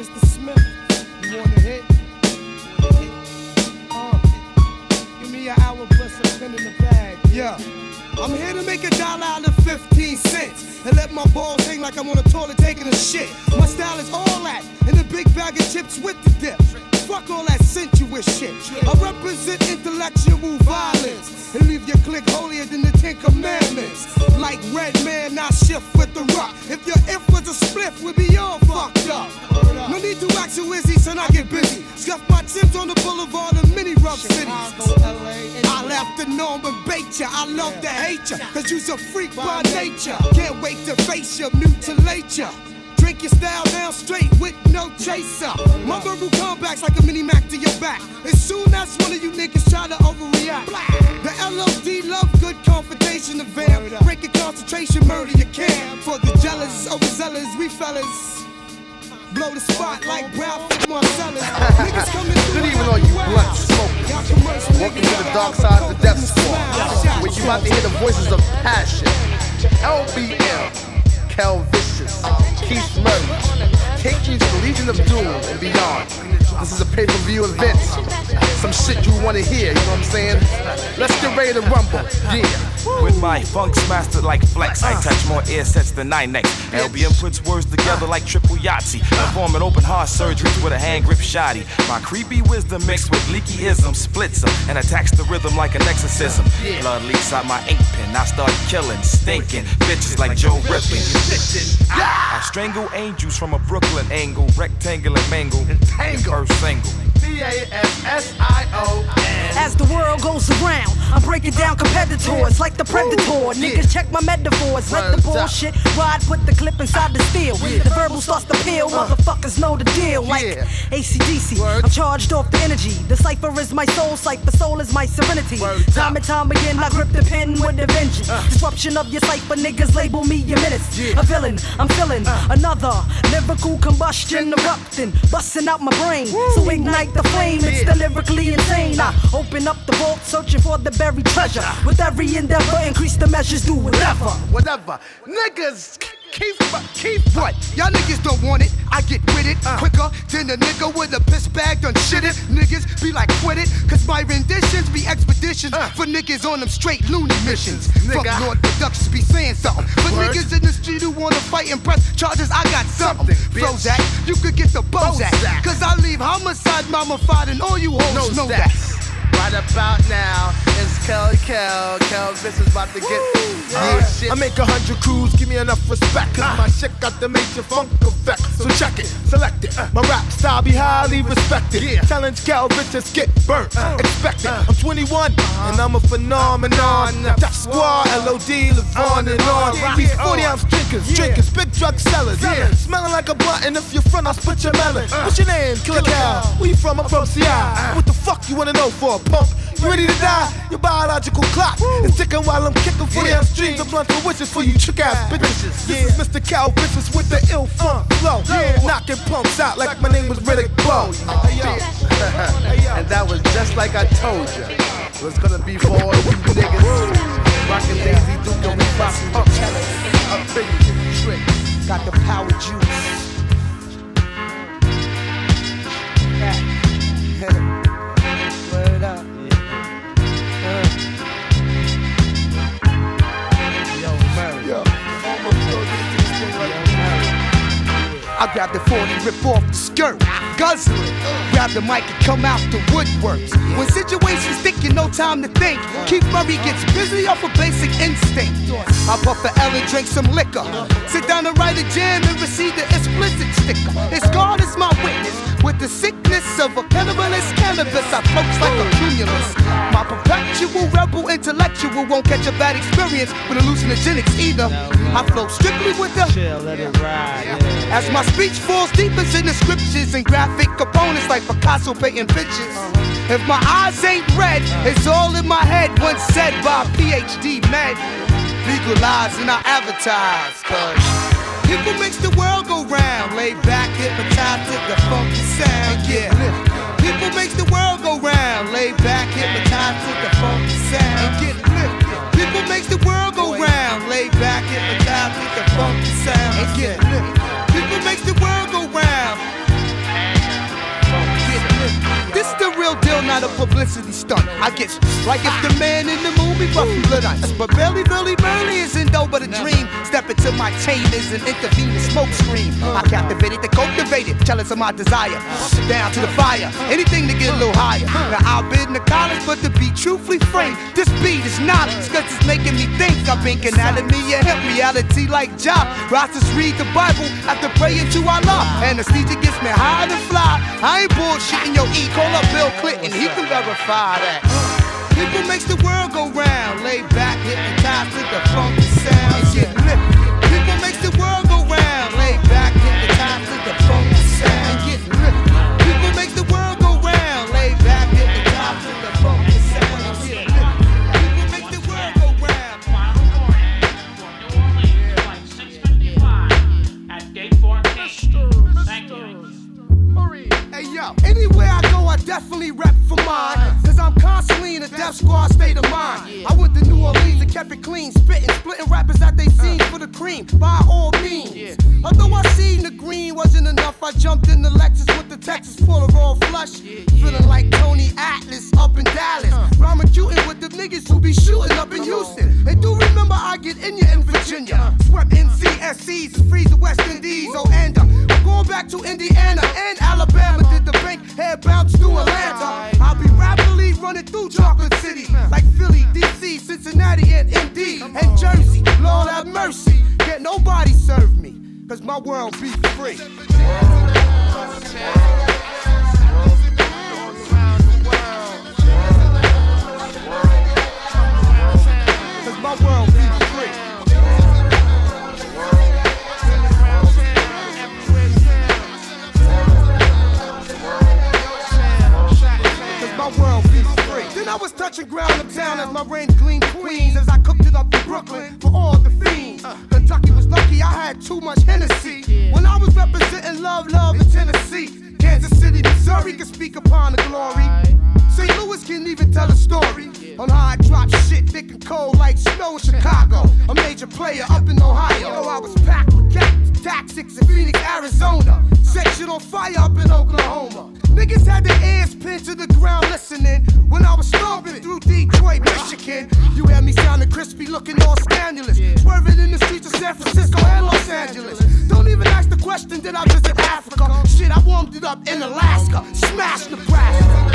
Mr. Smith, you want to hit? Give me an hour plus a pin in the bag. Yeah. I'm here to make $1 out of 15 cents and let my balls hang like I'm on a toilet taking a shit. My style is all that in the big bag of chips with the dip. Fuck all that sensuous shit. I represent intellectual violence and leave your clique holier than the Ten Commandments. Like Red Man, I shift with the rock. If your if was a spliff, we'd be all fucked up. No need to wax your Izzy, son, I get busy. Scuff my chips on the boulevard of many rough cities. I left the norm and bait ya. I love to hate ya, cause you's a freak by nature. Can't wait to face ya, mutilate ya. Drink your style down straight with no chaser. My verbal comebacks like a mini-Mac to your back. As soon as one of you niggas try to overreact. The L.O.D. love good confrontation event. Break your concentration, murder your camp. For the jealous, overzealous, we fellas blow the spot like Bradford Marcelin. Niggas coming through. Good evening, all you blunt smokers. Welcome to the dark side of the Def Squad, where you about to hear the voices of passion. LBM, Kel Vicious, Keith Murray, take you to the Legion of Doom and beyond. This is a pay-per-view event. Some shit you wanna hear, you know what I'm saying? Let's get ready to rumble, yeah. With my funks mastered like Flex, I touch more ear sets than 9X. LBM puts words together like triple Yahtzee. Perform an open heart surgery with a hand grip shoddy. My creepy wisdom mixed with leaky-ism splits them and attacks the rhythm like an exorcism. Blood leaks out my ink pen, I start killing, stinking bitches like Joe Rippin. I strangle angels from a Brooklyn angle, rectangular mangle, entangle, earth single. Bassion. As the world goes around, I'm breaking down competitors like the predator. Niggas check my metaphors, let the bullshit ride, put the clip inside the steel. The verbal starts to peel, motherfuckers know the deal. Like ACDC, I'm charged off the energy. The cipher is my soul, cipher soul is my serenity. Time and time again, I grip the pen with a vengeance. Disruption of your cipher, niggas label me a menace. A villain, I'm feeling another lyrical combustion erupting, busting out my brain. So ignite the flame, it's the lyrically insane. I open up the vault, searching for the buried treasure. With every endeavor, increase the measures, do whatever. Niggas, keep what? Y'all niggas don't want it, I get with it quicker than a nigga with a piss bag done shit it. Niggas be like quit it, cause my renditions be expeditions for niggas on them straight loony missions. Fuck Lord Productions be saying something. But niggas in the street who wanna fight and press charges, I got something. Prozac, you could get the Bozak, cause I leave homicide mummified and all you hoes know that. Right about now, it's Kel, this is about to get shit. I make 100 crews, give me enough respect, cause my shit got the major funk effect. So check it, select it, my rap style be highly respected. Challenge Kel Vicious, get burnt, expect it. I'm 21, and I'm a phenomenon. Def Squad, L.O.D., Laverne and Shirley. These 40-ounce drinkers, big drug sellers. Smelling like a blunt, and if you're front, I'll split your melon. What's your name? Killer Cal. Where you from? I'm from CI. What the fuck you wanna know for? Pump. You ready to die? Your biological clock is ticking while I'm kicking for the streams. I'm blunt for wishes for you trick ass bitches. This is Mr. Cal Vicious with the ill funk flow. Knocking pumps out like my name was Riddick Bowe. And that was just like I told ya. It was gonna be for all you niggas. Rockin' Daisy Duke and we rockin' up. A big trick. Got the power juice. Yeah. Word up. Yo, Murray. I grab the 40, rip off the skirt, guzzle it. Grab the mic and come out the woodworks. When situations thinking, no time to think. Keith Murray gets busy off a basic instinct. I puff an L and drink some liquor. Sit down and write a jam and receive the explicit sticker. It's God is my witness. With the sickness of a cannibalist cannabis, I floats like a cumulus. My perpetual rebel intellectual won't catch a bad experience with hallucinogenics either. I float strictly with the chill, let it ride. As my speech falls deep as in the scriptures and graphic components like Picasso painting pictures. If my eyes ain't red, it's all in my head. Once said by a PhD med. Legalize and I advertise, cuz people makes the world go round. Lay back, hypnotized to the funky sound. Yeah. People makes the world go round. Lay back, hypnotized to the funky sound. Get lifted. People makes the world go round. Lay back, hypnotized to the funky sound. Get lifted. People makes the world go round. stunt. I get like it's the man in the movie, but from blood ice. But Billy isn't though but a dream. Step into my chambers and intervene the smoke screen. I captivated the cultivated, jealous of my desire. Down to the fire, anything to get a little higher. Now I'll bid in the college, but to be truthfully frank, this beat is knowledge, cause it's making me think. I've been anatomy and hip reality like Job. Rosters read the Bible after praying to Allah. Anesthesia gets me high to fly. I ain't bullshitting your E. Call up Bill Clinton, he can verify that. People makes the world go round. Lay back, hypnotized with the funky sound. Get lit. People makes the world go round. Lay back, hypnotized with the funky sound. Get lit. People makes the world go round. Lay back, hypnotized with the funky sound. Get lit. People make the world go round. New Orleans, like 6:55 at Gate 14. Thank you. Hey yo, anywhere I go, I definitely rep for mine. Cause I'm constantly in a Def Squad state of mind. I went to New Orleans and kept it clean, splitting rappers that they seen for the cream, by all means. Although I seen the green wasn't enough, I jumped in the Lexus with the Texas Polaroid flush. Feeling like Tony Atlas up in Dallas. Rhyming shooting with the niggas who be shooting up in Houston. And do remember I get in ya in Virginia. Swept NCSCs and freeze the West Indies, Oanda. I'm going back to Indiana and Alabama, did the bank, head bounce through Atlanta. I'll be rapidly running through Chocolate City, like Philly, D.C., Cincinnati, and M.D., and Jersey. Lord have mercy, can't nobody serve me, cause my world be free. Cause my world be free. World be free. Then I was touching ground uptown as my range gleamed Queens as I cooked it up in Brooklyn for all the fiends. Kentucky was lucky I had too much Hennessy. When I was representing love in Tennessee, Kansas City, Missouri can speak upon the glory. St. Louis can even tell a story on how I dropped shit thick and cold like snow in Chicago. A major player up in Ohio. Oh, I was packed with cactus, tactics in Phoenix, Arizona. Set shit on fire up in Oklahoma. Niggas had their ears pinned to the ground listening when I was stomping through Detroit, Michigan. You had me sounding crispy, looking all scandalous. Swerving in the streets of San Francisco and Los Angeles. Don't even ask the question, did I visit Africa? Shit, I warmed it up in Alaska. Smash Nebraska.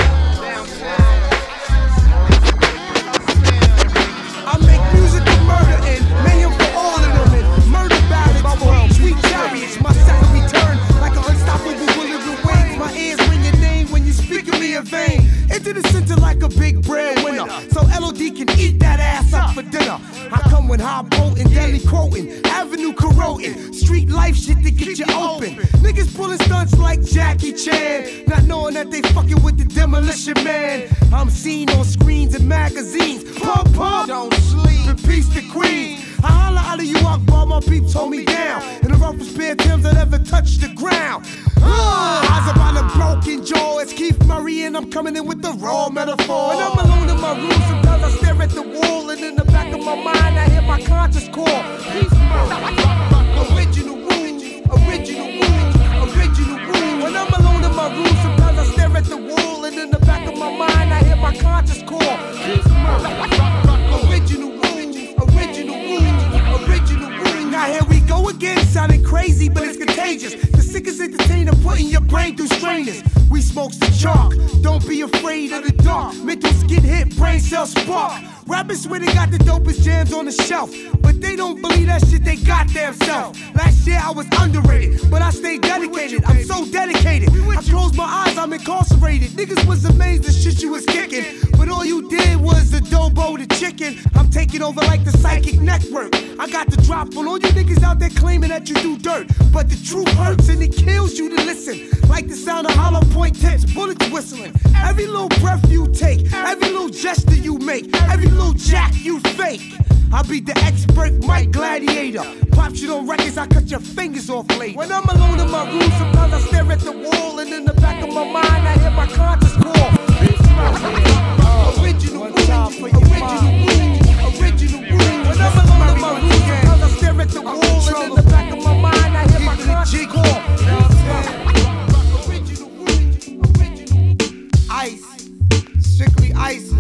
I make music for murder and mayhem for all of them. And murder ballads for sweet chariots. My second return like an unstoppable will of the waves. My ears ring your name when you speak of me in vain. Into the center like a big breadwinner, so L.O.D. can eat that ass up for dinner. I come with high potent, deadly quoting, avenue corroding, street life shit to get you open. Niggas pulling stunts like Jackie Chan, not knowing that they fucking with the Demolition Man. I'm seen on screens and magazines. Pump, don't sleep. And peace to Queens. I holla out of you, I ball my beep, told me down. And the roughest bare Timbs that ever touched the ground. I was about a broken jaw. It's Keith Murray and I'm coming in with the raw metaphor. And I'm alone in my room, sometimes I stare at the wall. And in the back of my mind, I hear my conscious call. Keith Murray, original rule, original rule, original rule. When I'm alone in my room, sometimes I stare at the wall. And in the back of my mind, I hear my conscious call. Keith Murray, original rule. Original rule. Now here we go again, sounding crazy, but it's contagious. The sickest entertainer putting your brain through strainers. We smokes the chalk, don't be afraid of the dark. Mentals get hit, brain cells spark. Rappers swear they got the dopest jams on the shelf, but they don't believe that shit they got themselves. Last year I was underrated, but I stayed dedicated. I'm so dedicated. I closed my eyes, I'm incarcerated. Niggas was amazed the shit you was kicking, but all you did was adobo the chicken. I'm taking over like the psychic network. I got the drop on all you niggas out there claiming that you do dirt, but the truth hurts and it kills you to listen. Like the sound of hollow point tips, bullets whistling. Every little breath you take, every little gesture you make, every little jack you fake. I beat the expert Mike Gladiator. Pop shit on records, I cut your fingers off late. When I'm alone in my room, sometimes I stare at the wall. And in the back of my mind, I hear my conscious call. Original rule, original rule. When I'm alone in my room, sometimes I stare at the wall. And in the back of my mind, I hear my conscious call. Original rule, original. Ice, strictly ice.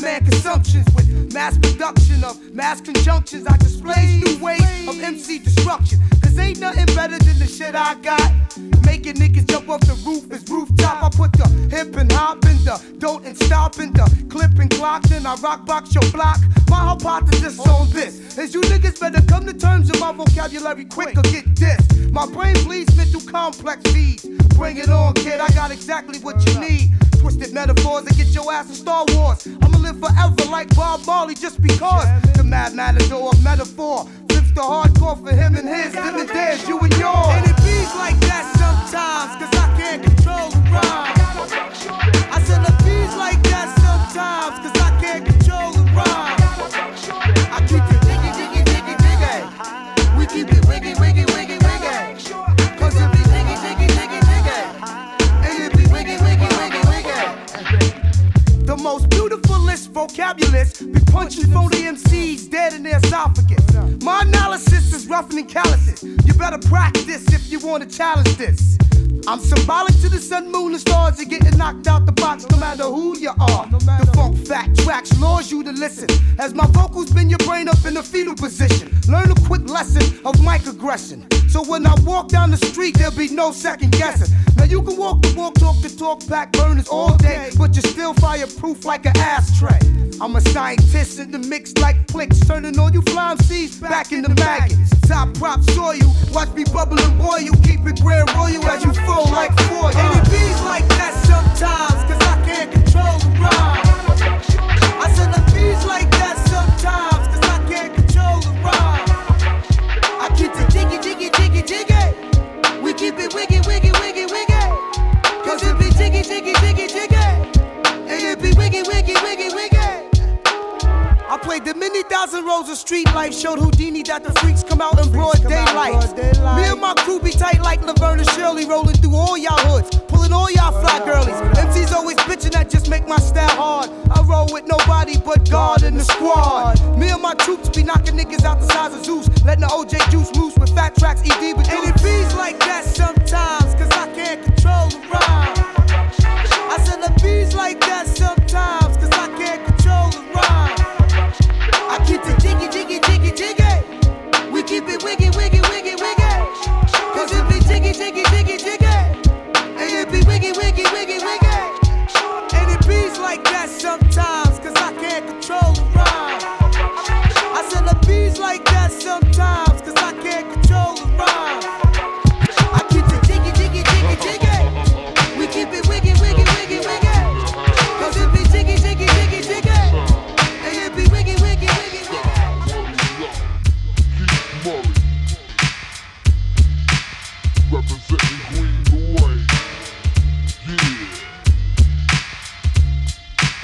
madman consumptions with mass production of mass conjunctions. I display new ways of MC destruction. Cause ain't nothing better than the shit I got. Making niggas jump off the roof is rooftop. I put the hip and hop in the don't and stop in the clip and clock. Then I rock box your block. My hypothesis on this is you niggas better come to terms with my vocabulary quick or get this. My brain bleeds mental complex feeds. Bring it on, kid, I got exactly what you need. Twisted metaphors that get your ass in Star Wars. I'ma live forever like Bob Marley just because. The mad matador of metaphor flips the hardcore for him and his, them and theirs, you and yours. And it beats like that sometimes, cause I can't control the rhyme. I said it beats like that sometimes, cause I can't control the rhyme. I keep it diggy, diggy, diggy, diggy. We keep it wiggy, wiggy, wiggy, wiggy. Cause it be diggy, diggy, diggy, diggy. And it be wiggy, wiggy, wiggy, wiggy. The most beautifulist vocabulist be punching for the MCs dead in their esophagus. My analysis is roughening calluses. You better practice if you want to challenge this. I'm symbolic to the sun, moon, and stars. You're getting knocked out the box no matter who you are. The funk fact tracks lures you to listen. As my vocals bend your brain up in the fetal position. Learn a quick lesson of microaggression. So when I walk down the street, there'll be no second guessing. Now you can walk the walk, talk the talk, back burners all day. But you're still fireproof like an ashtray. I'm a scientist in the mix like clicks. Turning all you fly MCs back in the maggots. Top props saw you. Watch me bubble and boil you. Keep it grand royal as you fall like foil. And it beats like that sometimes, cause I can't control the rhyme. I said it beats like that sometimes, cause I can't control the rhyme. I keep it diggy, diggy, diggy, diggy. We keep it wiggy, wiggy, wiggy, wiggy. Cause it be diggy, diggy, diggy, diggy. And it be wiggy, wiggy, wiggy, wiggy. I played the many thousand rows of street life. Showed Houdini that the freaks come out in broad daylight. Me and my crew be tight like Laverne and Shirley. Rolling through all y'all hoods, pulling all y'all fly girlies. MCs always bitching that just make my style hard. I roll with nobody but God and the squad. Me and my troops be knocking niggas out the size of Zeus. Letting the OJ juice loose with fat tracks, ED with. And it beats like that sometimes, cause I can't control the rhyme. I said it beats like that sometimes, cause I can't control the rhyme. I keep it jiggy, jiggy, jiggy, jiggy. We keep it wiggy, wiggy, wiggy, wiggy. Cause it be jiggy, jiggy, jiggy, jiggy. And it be wiggy, wiggy, wiggy, wiggy. And it beats like that sometimes, cause I can't control the rhyme. I said it beats like that sometimes, cause I can't control the rhyme. I keep it jiggy, jiggy, jiggy, jiggy. We keep it wiggy, wiggy, wiggy, wiggy. Cause it be jiggy, jiggy, jiggy, jiggy.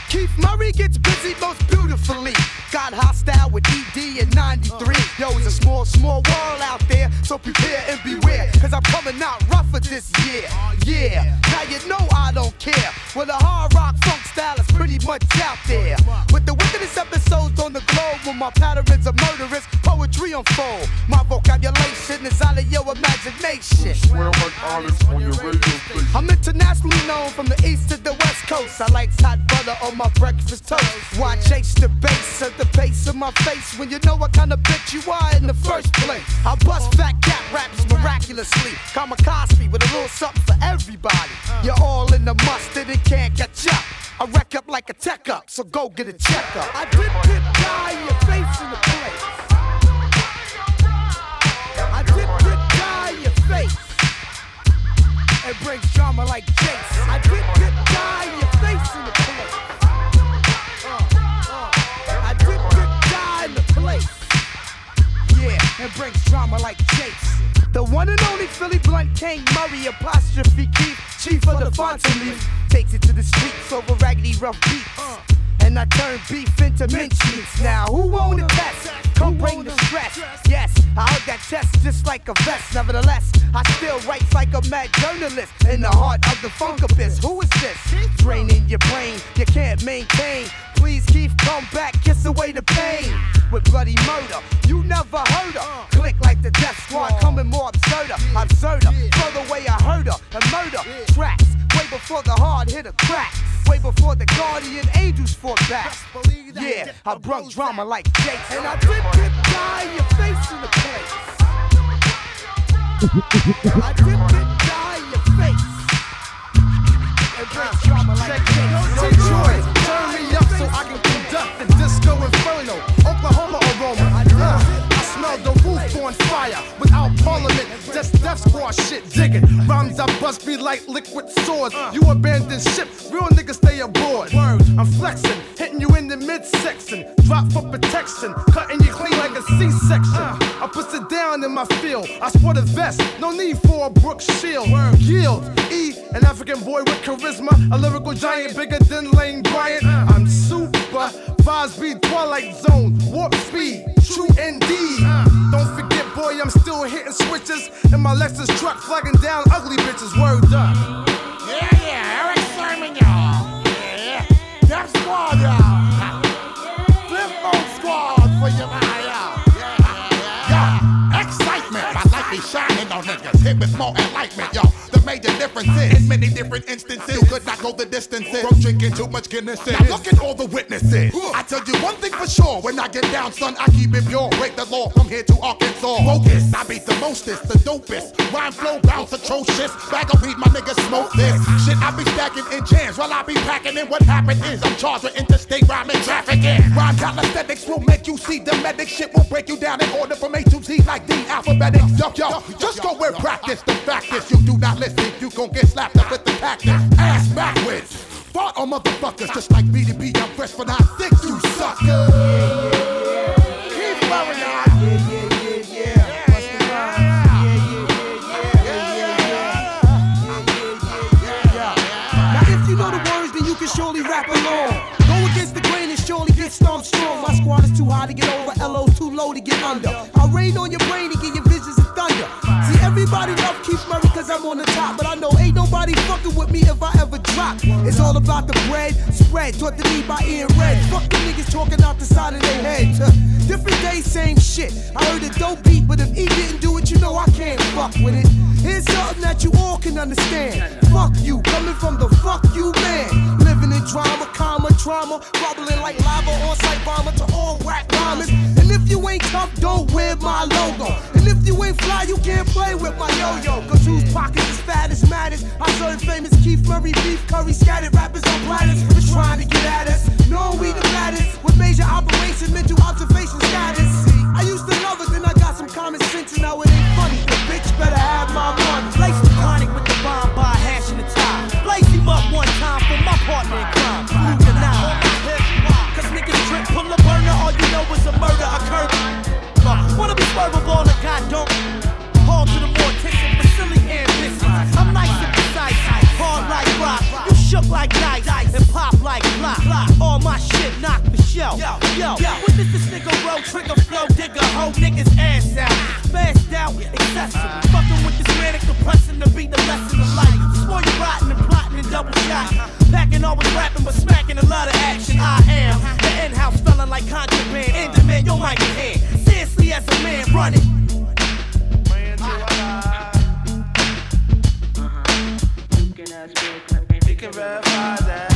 Keith Murray gets busy most beautifully. Got hostile with ED in 93. Yo, it's a small, small world out there, so prepare and beware. Cause I'm coming out rougher this year. Yeah, now you know I don't care. Well, the hard rock funk style is pretty much out there. With the wickedest episodes on the globe, when my patterns are murderous, poetry unfold. My vocabulation is out of your imagination. Swear like honest on your radio station. I'm internationally known from the east to the west coast. I like hot butter on my breakfast toast. Why chase the bass at the base of my face when you know what kind of bitch you are in the first place? I bust fat cat raps miraculously. Kamikaze with a little something for everybody. You're all in the mustard and can't catch up. I wreck up like a tech up, so go get a checkup. I dip, dip, die in your face in the place. I dip, dip, die in your face. It breaks drama like Jason. I dip, dip, die in your face in the place. I dip, dip, die in the place. Yeah, it breaks drama like Jason. The one and only Philly Blunt King, Murray, apostrophe Keith, chief of the Fontaine, takes it to the streets over raggedy rough beats. And I turn beef into mince meats. Now who own the best? Come bring the stress. Yes, I hug that chest just like a vest. Nevertheless, I still write like a mad journalist in the heart of the funk abyss. Who is this? Draining your brain, you can't maintain. Please Keith, come back, kiss away the pain. With bloody murder, you never heard her. Click like the Def Squad, coming more absurder. Further away I heard her and murder. Tracks, way before the hard hitter cracks, way before the guardian angels fought back. Yeah, I broke drama like Jason, and I dip die your face in the place. I dip die your face, and break drama like Jason. Detroit, turn me up so I can conduct the disco inferno. Oklahoma aroma. Smell the roof on fire without parliament, just Def Squad shit digging. Rhymes I bust be like liquid swords. You abandon ship, real niggas stay aboard. I'm flexing, hitting you in the midsection. Drop for protection, cutting you clean like a C-section. I push it down in my field. I sport a vest, no need for a Brooks shield. Yield, E, an African boy with charisma, a lyrical giant bigger than Lane Bryant. I'm super, vibes be Twilight Zone, warp speed, true indeed. Don't forget, boy, I'm still hitting switches in my Lexus truck, flagging down ugly bitches. Word up. Yeah, yeah, Eric Sherman, y'all. Yeah, yeah. Def Squad, y'all. Flip-phone squad for your eye, y'all. Yeah, yeah, yeah. Excitement. My light be shining on niggas. Hit with more enlightenment, y'all. The major differences in many different instances. You could not go the distances from drinking too much Guinness. Now look at all the witnesses. I tell you one thing for sure, when I get down, son, I keep it pure. Break the law from here to Arkansas. Focus, I beat the mostest, the dopest. Rhyme flow bounce atrocious. Bag of weed, my niggas smoke this. Shit, I be stacking in jams while I be packing. And what happened is I'm charged with interstate rhyming trafficking. Rhyme calisthenics will make you see the medic. Shit will break you down in order from A to Z like the alphabetic. Yo, just go and practice. The fact is you do not listen. You gon' get slapped up with the tactics. Ass backwards. Fart on motherfuckers. Just like BDP, I'm fresh for 9-6, you suckers. Keith Murray, yeah, yeah, yeah, yeah. What's the rhyme? Yeah, yeah, yeah, yeah, yeah, yeah, yeah, yeah, yeah, yeah, yeah, yeah. Now if you know the words, then you can surely rap along. Go against the grain and surely get stomped strong. My squad is too high to get over, L.O. too low to get under. I rain on your brain and get your visions of thunder. See, everybody love Keith Murray cause I'm on the top, but I know ain't nobody fucking with me if I ever drop. It's all about the bread, spread, taught to me by Ian Red. Fuck the niggas talking out the side of their head. Different day, same shit. I heard a dope beat, but if E didn't do it, you know I can't fuck with it. Here's something that you all can understand. Fuck you, coming from the fuck you man. Living in drama, comma, trauma, bubbling like lava, on-site bomber to all whack bombers. And if you ain't tough, don't wear my logo. And if you ain't fly, you can't play with my yo-yo. Cause whose pockets is fat as matters. I serve famous Keith Murray, beef curry, scattered rappers on platters. We're trying to get at us, knowing we the matters. With major operation, mental observation status. I used to love it, then I got some common sense, and now it ain't funny. The bitch better have my money. Place the chronic with the bomb by hashing the tie. Place him up one time for my partner in crime. Move the nine. Cause niggas trip, pull a burner, all you know is a murder occurred. Wanna be verbal on a goddamn. Haul to the vortex and facility ambitions. I'm nice and precise, hard like rock. You shook like dice and pop like block. All my shit knock for show. Yo, what is this nigga roll? Trigger flow, digger, hoe niggas ass out. Fast out, excessive. Fucking with this manic depressing to be the lesson of life. Swore you rotten and plotting and double shot. Packing always rapping but smacking a lot of action. I am the in-house felon like contraband. In demand, yo mic in hand. Seriously as a man, run it. You can verify that.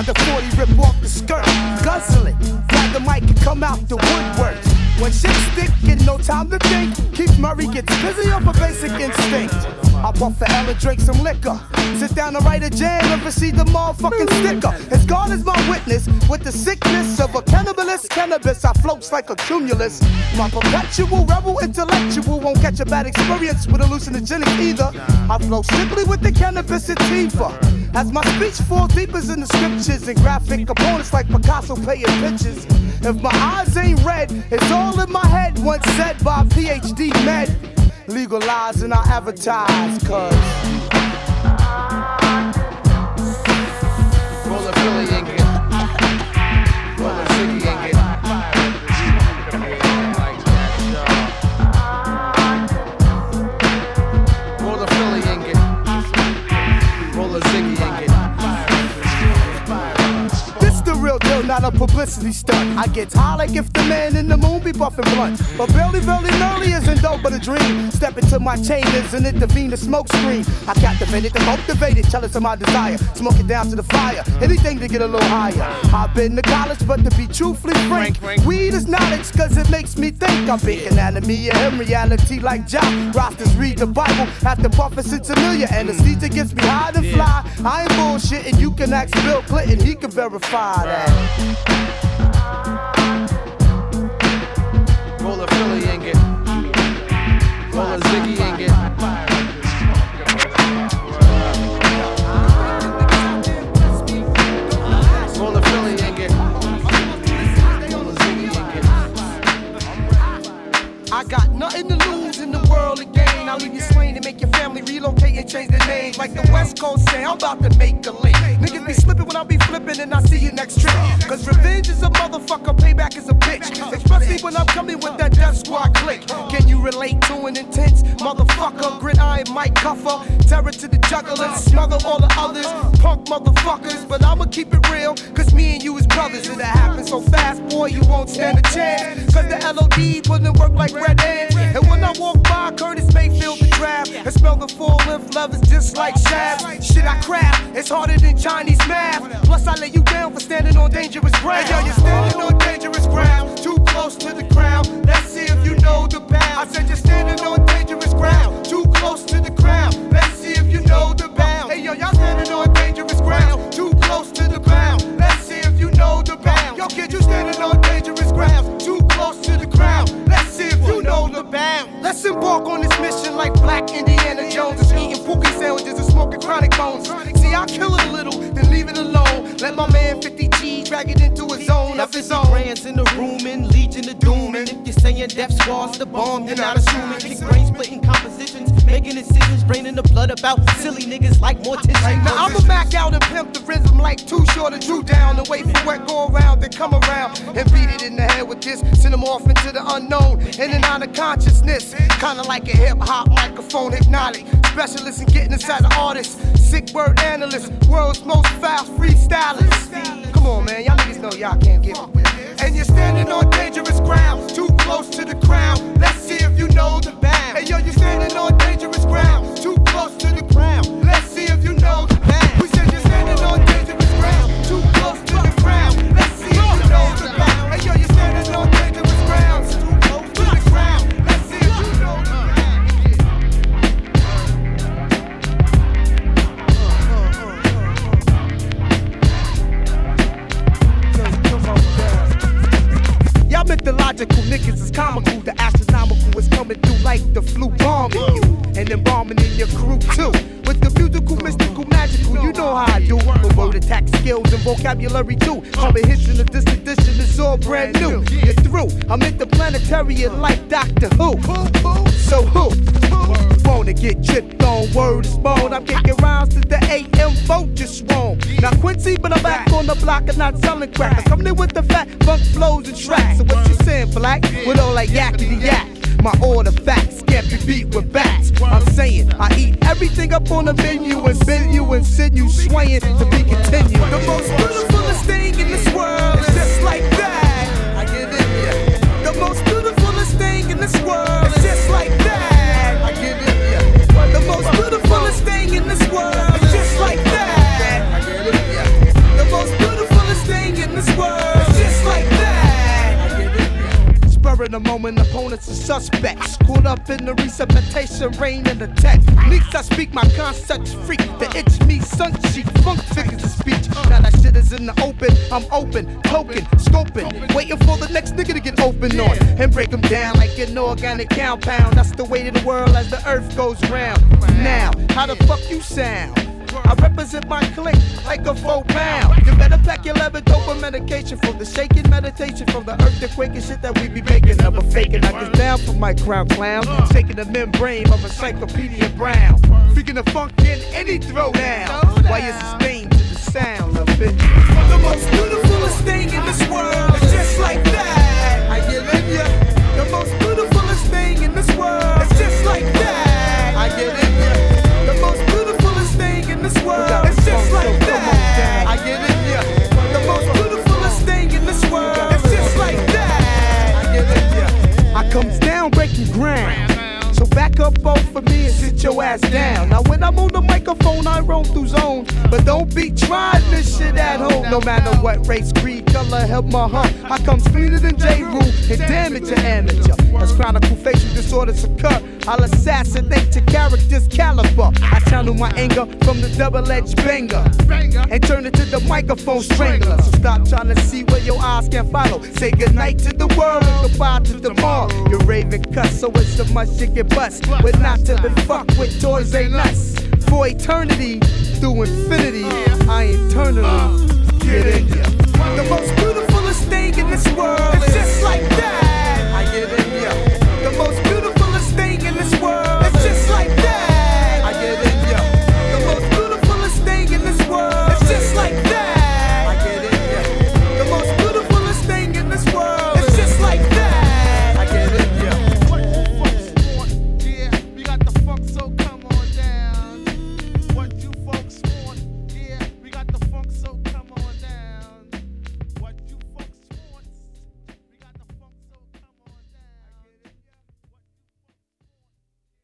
The 40 rip off the skirt, guzzle it, grab the mic and come out the woodwork. When shit's stickin', no time to think. Keith Murray gets busy off a basic instinct. I bump for hell and drink some liquor. Sit down and write a jam and proceed the motherfucking sticker. As God is my witness, with the sickness of a cannibalist cannabis, I floats like a cumulus. My perpetual rebel intellectual won't catch a bad experience with hallucinogenic either. I flow simply with the cannabis sativa. As my speech falls deep as in the scriptures and graphic components like Picasso paying pictures. If my eyes ain't red, it's all in my head, once said by PhD med. Legalize and I advertise, cuz Philly ain't get well, the city ain't get fired. Not a publicity stunt. I get high like if the man in the moon be buffing blunts. But Billy Nurley isn't dope but a dream. Step into my chambers and intervene the smoke screen. I captivated and motivated, tell it to my desire. Smoke it down to the fire, anything to get a little higher. I've been to college, but to be truthfully frank, weed is knowledge, cause it makes me think. I'm big anatomy and him, reality like Job. Rosters read the Bible, after buffing since Amelia. Anesthesia gets me high and fly. I ain't bullshitting, you can ask Bill Clinton, he can verify that. Roll a Philly and get, roll a Ziggy and get. Roll a Philly and get, roll a Ziggy and get. I got nothing to lose in the world again. I'll leave you slain and make your family relocate and change their names. Like the West Coast say, I'm about to make a link. Niggas be slipping when I be flipping and I see you next trip. Cause revenge is a motherfucker, payback is a bitch. Especially when I'm coming with that Def Squad click. Can you relate to an intense motherfucker? Grit iron Mike Cuffer, terror to the juggler, smuggle all the others, punk motherfuckers. But I'ma keep it real, cause me and you is brothers. And it happens so fast, boy, you won't stand a chance. Cause the L.O.D. wouldn't work like Red Hand. And when I walk by, Curtis Mayfield the draft, and smell the full-length lovers just like shafts. Shit I craft, it's harder than Chinese math. Plus I lay you down for standing on dangerous ground. Hey, yo, you're standing on dangerous ground, too close to the crowd. Let's see if you know the bounds. I said you're standing on dangerous ground, too close to the crowd. Let's see if you know the bounds. Hey, yo, y'all standing on dangerous ground, too close to the ground. Let's see if you know the bounds. Yo, kid, you standing on dangerous ground, too close to the crowd. Let's see if you know the bounds. Let's embark on this mission like Black Indiana Jones is eating pookie sandwiches and smoking chronic bones. See, I kill it a little, then leave it alone. Let my man 50 G drag it into his zone of his own. Brands in the room in Legion of Doom. And if you're saying Def Squad's the bomb, you're not assuming. Kick brain splitting compositions, making decisions, draining the blood about silly niggas like morticians. Right, now I'ma back out and pimp the rhythm like Too Short and Drew down. And wait for what go around, then come around and beat it in the head with this. Send them off into the unknown and then out of consciousness. Kinda like a hip-hop microphone hypnotic specialist in getting inside the artist. Sick word analyst, world's most foul freestylist. Come on, man, y'all niggas know y'all can't get it with it. And you're standing on dangerous ground, too close to the crowd. Let's see if you know the band. And yo, you're standing on dangerous ground, too close to the crowd. Let's see if you know the band. We said you're standing on dangerous ground, too close to the crowd. Let's see if you know the band. And yo, you're standing on dangerous ground, too close to the ground. Y'all mythological niggas is comical. The astronomical is coming through like the flu bombing you and embalming in your crew too. With the musical, mystical, magical, you know how I do. The word attack skills and vocabulary too. I've been hitting the distant edition, it's all brand new. You're through, I'm interplanetary like Doctor Who. So who wanna get tripped on? Word is bone. I'm kicking rounds to the AM vote just wrong. Now Quincy, but I'm back on the block and not selling crack. I'm coming in with the fat, funk flows and tracks. So what you saying, black? With all that yakety yak. My order facts can't be beat with bats. I'm saying I eat everything up on the menu and bend you and send you swaying to be continued. The most beautifulest thing in this world is just like that. I get it, yeah. The most beautifulest thing in this world is just like that. I get it, yeah. The most beautifulest thing in this world is just like that. I get it, yeah. The most beautifulest thing in this world is just like that. In a moment, opponents are suspects. Caught up in the resuscitation, rain and the text. Neeks, I speak my concepts, freak. The itch, me, sun cheek, funk figures of speech. Now that shit is in the open, I'm open, token, scoping. Waiting for the next nigga to get open on and break them down like an organic compound. That's the weight of the world as the earth goes round. Now, how the fuck you sound? I represent my clique like a 4 pound. You better pack your leather dope and medication for the shaking meditation from the earth to quake and shit that we be making. I'm a faking, I get down for my crown clown, shaking the membrane of Encyclopedia Brown. Freaking the funk in any throwdown while you're sustained to the sound of happen. The most beautifulest thing in this world is just like that. I give in ya. The most beautifulest thing in this world is just like that. I give in ya. The most beautifulest thing in this world is just like that. I give in ya. The most beautifulest thing in this world is just like that. I give in ya. I comes down breaking ground. So back up both for me and sit your ass down. Now when I'm on the microphone, I roam through zones, but don't be trying this shit at home. No matter what race, creed, color, help my heart. I come cleaner than J. Rule and damage an amateur. As chronicle facial disorders occur, I'll assassinate your character's caliber. I channel my anger from the double-edged banger and turn it to the microphone strangler. So stop trying to see where your eyes can follow. Say goodnight to the world and goodbye to tomorrow. You're raving cuss, so it's so much you can bust, but not to be fucked with toys ain't us. For eternity, through infinity, I eternally get in ya. The most beautiful